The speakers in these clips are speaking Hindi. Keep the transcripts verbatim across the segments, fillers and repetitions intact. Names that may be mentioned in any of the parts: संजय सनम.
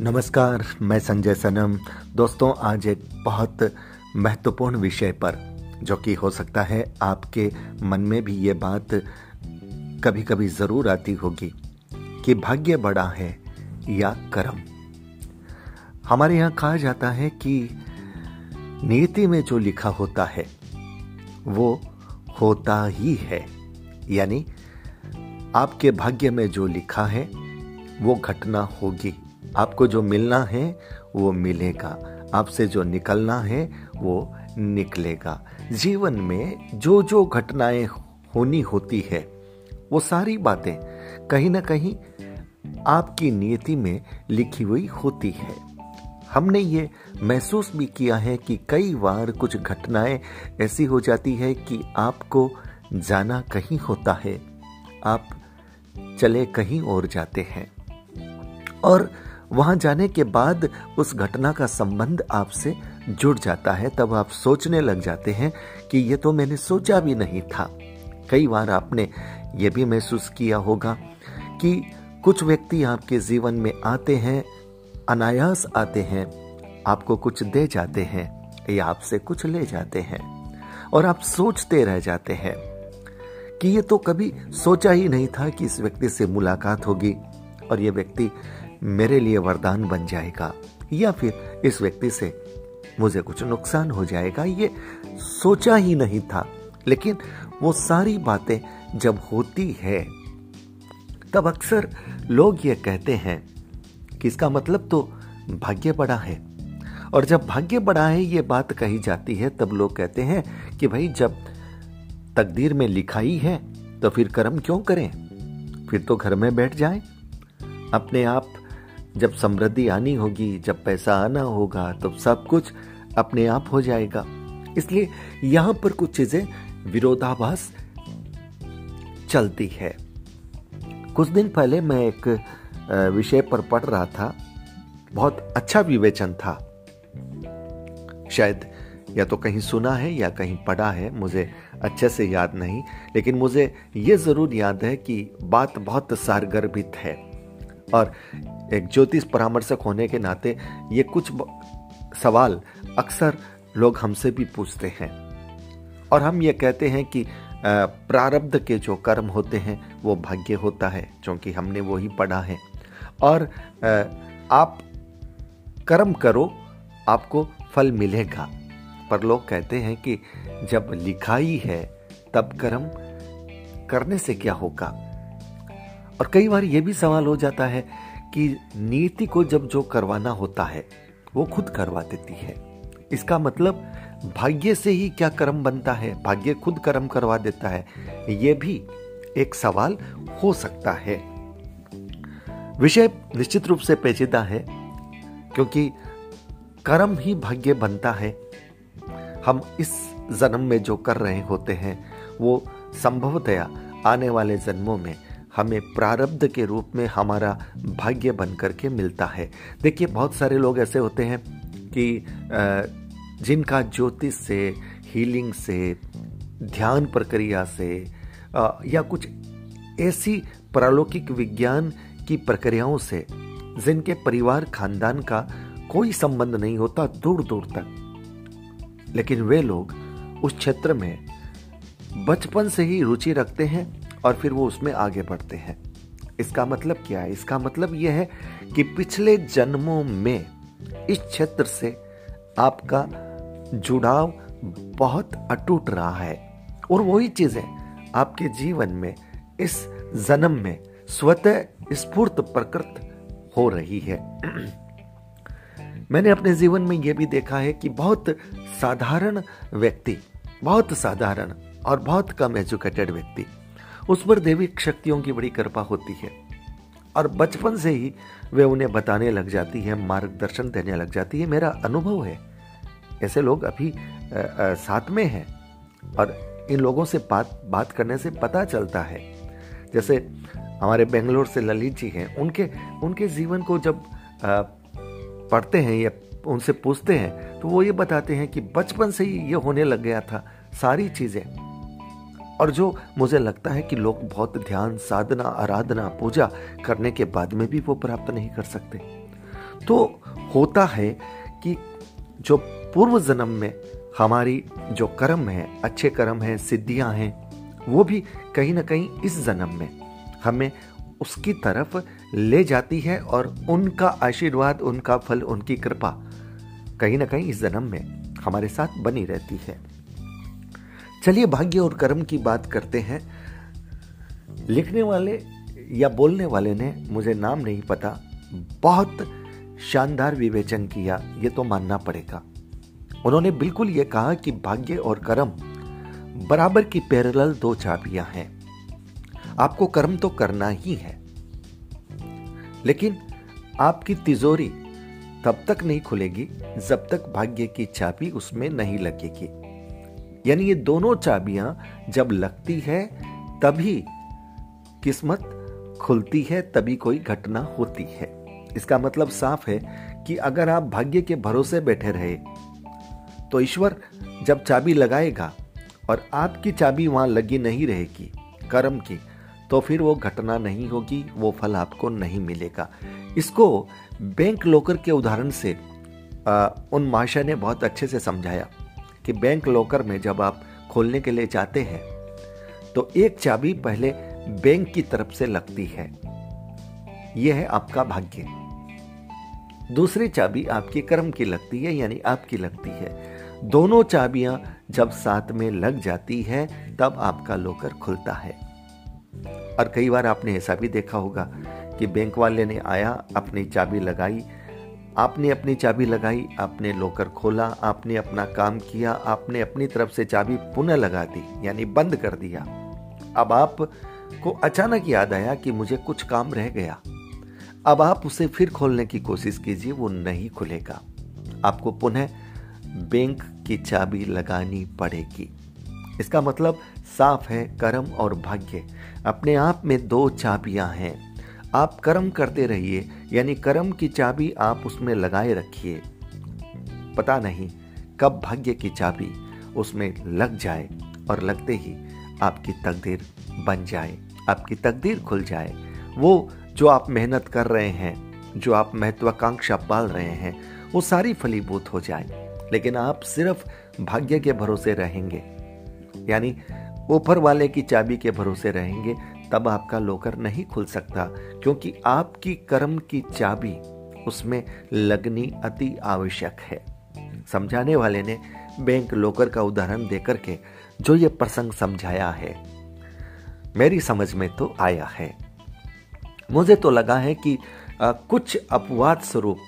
नमस्कार, मैं संजय सनम। दोस्तों, आज एक बहुत महत्वपूर्ण विषय पर, जो कि हो सकता है आपके मन में भी ये बात कभी कभी ज़रूर आती होगी कि भाग्य बड़ा है या कर्म। हमारे यहाँ कहा जाता है कि नीति में जो लिखा होता है वो होता ही है, यानी आपके भाग्य में जो लिखा है वो घटना होगी। आपको जो मिलना है वो मिलेगा, आपसे जो निकलना है वो निकलेगा। जीवन में जो जो घटनाएं होनी होती है वो सारी बातें कहीं ना कहीं आपकी नीति में लिखी हुई होती है। हमने ये महसूस भी किया है कि कई बार कुछ घटनाएं ऐसी हो जाती है कि आपको जाना कहीं होता है, आप चले कहीं और जाते हैं और वहां जाने के बाद उस घटना का संबंध आपसे जुड़ जाता है। तब आप सोचने लग जाते हैं कि ये तो मैंने सोचा भी नहीं था। कई बार आपने ये भी महसूस किया होगा कि कुछ व्यक्ति आपके जीवन में आते हैं, अनायास आते हैं, आपको कुछ दे जाते हैं या आपसे कुछ ले जाते हैं और आप सोचते रह जाते हैं कि ये तो कभी सोचा ही नहीं था कि इस व्यक्ति से मुलाकात होगी और ये व्यक्ति मेरे लिए वरदान बन जाएगा या फिर इस व्यक्ति से मुझे कुछ नुकसान हो जाएगा, ये सोचा ही नहीं था। लेकिन वो सारी बातें जब होती है तब अक्सर लोग ये कहते हैं कि इसका मतलब तो भाग्य बड़ा है। और जब भाग्य बड़ा है ये बात कही जाती है तब लोग कहते हैं कि भाई जब तकदीर में लिखाई है तो फिर कर्म क्यों करें, फिर तो घर में बैठ जाएं। अपने आप जब समृद्धि आनी होगी, जब पैसा आना होगा, तो सब कुछ अपने आप हो जाएगा। इसलिए यहाँ पर कुछ चीजें विरोधाभास चलती है। कुछ दिन पहले मैं एक विषय पर पढ़ रहा था, बहुत अच्छा विवेचन था, शायद या तो कहीं सुना है या कहीं पढ़ा है, मुझे अच्छे से याद नहीं। लेकिन मुझे ये जरूर याद है कि बात बहुत सारगर्भित है और एक ज्योतिष परामर्शक होने के नाते ये कुछ सवाल अक्सर लोग हमसे भी पूछते हैं और हम ये कहते हैं कि प्रारब्ध के जो कर्म होते हैं वो भाग्य होता है, क्योंकि हमने वो ही पढ़ा है। और आप कर्म करो, आपको फल मिलेगा। पर लोग कहते हैं कि जब लिखाई है तब कर्म करने से क्या होगा। और कई बार ये भी सवाल हो जाता है कि नीति को जब जो करवाना होता है वो खुद करवा देती है, इसका मतलब भाग्य से ही क्या कर्म बनता है, भाग्य खुद कर्म करवा देता है, ये भी एक सवाल हो सकता है। विषय निश्चित रूप से पेचीदा है क्योंकि कर्म ही भाग्य बनता है। हम इस जन्म में जो कर रहे होते हैं वो संभवतया आने वाले जन्मों में हमें प्रारब्ध के रूप में हमारा भाग्य बन करके मिलता है। देखिए, बहुत सारे लोग ऐसे होते हैं कि जिनका ज्योतिष से, हीलिंग से, ध्यान प्रक्रिया से या कुछ ऐसी पारलौकिक विज्ञान की प्रक्रियाओं से जिनके परिवार खानदान का कोई संबंध नहीं होता दूर दूर तक, लेकिन वे लोग उस क्षेत्र में बचपन से ही रुचि रखते हैं और फिर वो उसमें आगे बढ़ते हैं। इसका मतलब क्या है? इसका मतलब यह है कि पिछले जन्मों में इस क्षेत्र से आपका जुड़ाव बहुत अटूट रहा है और वही चीजें आपके जीवन में इस जन्म में स्वतः स्फूर्त प्रकृत हो रही है। मैंने अपने जीवन में यह भी देखा है कि बहुत साधारण व्यक्ति, बहुत साधारण और बहुत कम एजुकेटेड व्यक्ति, उस पर दैविक शक्तियों की बड़ी कृपा होती है और बचपन से ही वे उन्हें बताने लग जाती है, मार्गदर्शन देने लग जाती है। मेरा अनुभव है, ऐसे लोग अभी आ, आ, साथ में हैं और इन लोगों से बात बात करने से पता चलता है। जैसे हमारे बेंगलोर से ललित जी हैं, उनके उनके जीवन को जब आ, पढ़ते हैं या उनसे पूछते हैं तो वो ये बताते हैं कि बचपन से ही ये होने लग गया था सारी चीज़ें। और जो मुझे लगता है कि लोग बहुत ध्यान, साधना, आराधना, पूजा करने के बाद में भी वो प्राप्त नहीं कर सकते, तो होता है कि जो पूर्व जन्म में हमारी जो कर्म है, अच्छे कर्म हैं, सिद्धियां हैं, वो भी कहीं ना कहीं इस जन्म में हमें उसकी तरफ ले जाती है और उनका आशीर्वाद, उनका फल, उनकी कृपा कहीं ना कहीं इस जन्म में हमारे साथ बनी रहती है। चलिए भाग्य और कर्म की बात करते हैं। लिखने वाले या बोलने वाले ने, मुझे नाम नहीं पता, बहुत शानदार विवेचन किया, ये तो मानना पड़ेगा। उन्होंने बिल्कुल ये कहा कि भाग्य और कर्म बराबर की पैरेलल दो चाबियां हैं। आपको कर्म तो करना ही है, लेकिन आपकी तिजोरी तब तक नहीं खुलेगी जब तक भाग्य की चाबी उसमें नहीं लगेगी। यानी ये दोनों चाबियां जब लगती है तभी किस्मत खुलती है, तभी कोई घटना होती है। इसका मतलब साफ है कि अगर आप भाग्य के भरोसे बैठे रहे तो ईश्वर जब चाबी लगाएगा और आपकी चाबी वहां लगी नहीं रहेगी कर्म की, तो फिर वो घटना नहीं होगी, वो फल आपको नहीं मिलेगा। इसको बैंक लॉकर के उदाहरण से आ, उन महाशय ने बहुत अच्छे से समझाया कि बैंक लॉकर में जब आप खोलने के लिए जाते हैं तो एक चाबी पहले बैंक की तरफ से लगती है, यह है आपका भाग्य। दूसरी चाबी आपके कर्म की लगती है, यानी आपकी लगती है। दोनों चाबियां जब साथ में लग जाती है तब आपका लॉकर खुलता है। और कई बार आपने ऐसा भी देखा होगा कि बैंक वाले ने आया, अपनी चाबी लगाई, आपने अपनी चाबी लगाई, आपने लॉकर खोला, आपने अपना काम किया, आपने अपनी तरफ से चाबी पुनः लगा दी, यानी बंद कर दिया। अब आप को अचानक याद आया कि मुझे कुछ काम रह गया, अब आप उसे फिर खोलने की कोशिश कीजिए, वो नहीं खुलेगा। आपको पुनः बैंक की चाबी लगानी पड़ेगी। इसका मतलब साफ है, कर्म और भाग्य अपने आप में दो चाबियां हैं। आप कर्म करते रहिए, यानी कर्म की चाबी आप उसमें लगाए रखिए, पता नहीं कब भाग्य की चाबी उसमें लग जाए और लगते ही आपकी तकदीर बन जाए, आपकी तकदीर खुल जाए। वो जो आप मेहनत कर रहे हैं, जो आप महत्वाकांक्षा पाल रहे हैं, वो सारी फलीभूत हो जाए। लेकिन आप सिर्फ भाग्य के भरोसे रहेंगे, यानी ऊपर वाले की चाबी के भरोसे रहेंगे, तब आपका लॉकर नहीं खुल सकता, क्योंकि आपकी कर्म की चाबी उसमें लगनी अति आवश्यक है। समझाने वाले ने बैंक लॉकर का उदाहरण देकर के जो ये प्रसंग समझाया है, मेरी समझ में तो आया है। मुझे तो लगा है कि आ, कुछ अपवाद स्वरूप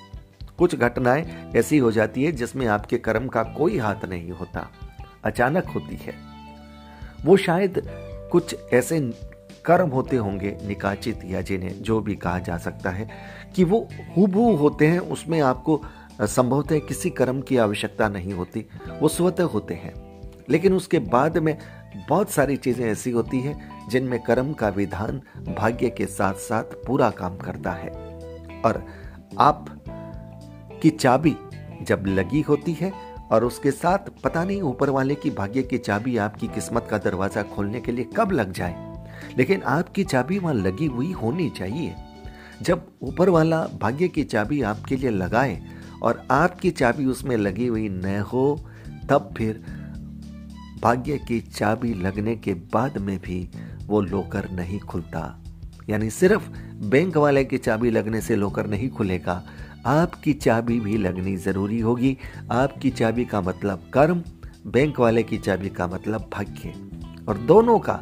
कुछ घटनाएं ऐसी हो जाती है जिसमें आपके कर्म का कोई हाथ नहीं होता, अचानक होती है। वो शायद कुछ ऐसे कर्म होते होंगे निकाचित, या जिन्हें जो भी कहा जा सकता है कि वो हुबहू होते हैं, उसमें आपको संभवतः किसी कर्म की आवश्यकता नहीं होती, वो स्वतः होते हैं। लेकिन उसके बाद में बहुत सारी चीजें ऐसी होती है जिनमें कर्म का विधान भाग्य के साथ साथ पूरा काम करता है। और आप की चाबी जब लगी होती है और उसके साथ पता नहीं ऊपर वाले की भाग्य की चाबी आपकी किस्मत का दरवाजा खोलने के लिए कब लग जाए, लेकिन आपकी चाबी वहां लगी हुई होनी चाहिए। जब ऊपर वाला भाग्य की चाबी आपके लिए लगाए और आपकी चाबी उसमें लगी हुई न हो, तब फिर भाग्य की चाबी लगने के बाद में भी वो लॉकर नहीं खुलता। यानी सिर्फ बैंक वाले की चाबी लगने से लॉकर नहीं खुलेगा, आपकी चाबी भी लगनी जरूरी होगी। आपकी चाबी का मतलब कर्म, बैंक वाले की चाबी का मतलब भाग्य, और दोनों का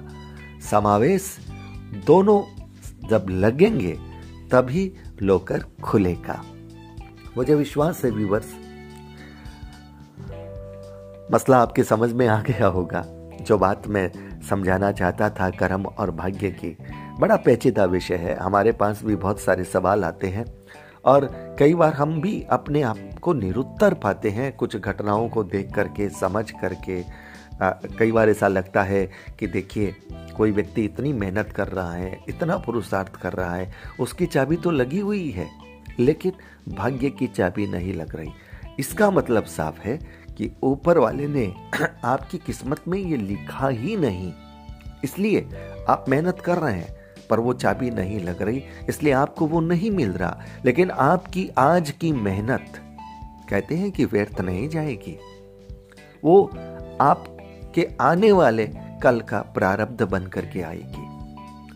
समावेश, दोनों जब लगेंगे तभी लॉकर खुलेगा। मुझे विश्वास है व्यूअर्स, मसला आपके समझ में आ गया होगा। जो बात मैं समझाना चाहता था कर्म और भाग्य की, बड़ा पेचीदा विषय है, हमारे पास भी बहुत सारे सवाल आते हैं और कई बार हम भी अपने आप को निरुत्तर पाते हैं। कुछ घटनाओं को देख करके, समझ करके आ, कई बार ऐसा लगता है कि देखिए कोई व्यक्ति इतनी मेहनत कर रहा है, इतना पुरुषार्थ कर रहा है, उसकी चाबी तो लगी हुई है लेकिन भाग्य की चाबी नहीं लग रही। इसका मतलब साफ है कि ऊपर वाले ने आपकी किस्मत में ये लिखा ही नहीं, इसलिए आप मेहनत कर रहे हैं पर वो चाबी नहीं लग रही, इसलिए आपको वो नहीं मिल रहा। लेकिन आपकी आज की मेहनत कहते हैं कि व्यर्थ नहीं जाएगी, वो आपके आने वाले कल का प्रारब्ध बनकर के आएगी,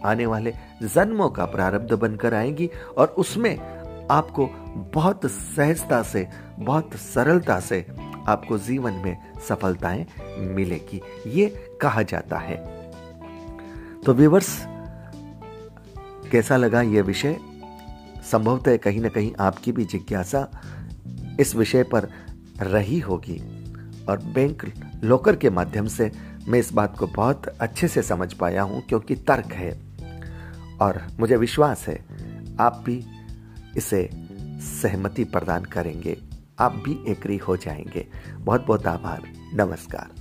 आने वाले जन्मों का प्रारब्ध बनकर आएगी। और उसमें आपको बहुत सहजता से, बहुत सरलता से आपको जीवन में सफलताएं मिलेगी, ये कहा जाता है। तो व्यूअर्स, कैसा लगा यह विषय? संभवतः कहीं ना कहीं आपकी भी जिज्ञासा इस विषय पर रही होगी, और बैंक लॉकर के माध्यम से मैं इस बात को बहुत अच्छे से समझ पाया हूं, क्योंकि तर्क है। और मुझे विश्वास है आप भी इसे सहमति प्रदान करेंगे, आप भी एकरी हो जाएंगे। बहुत बहुत आभार, नमस्कार।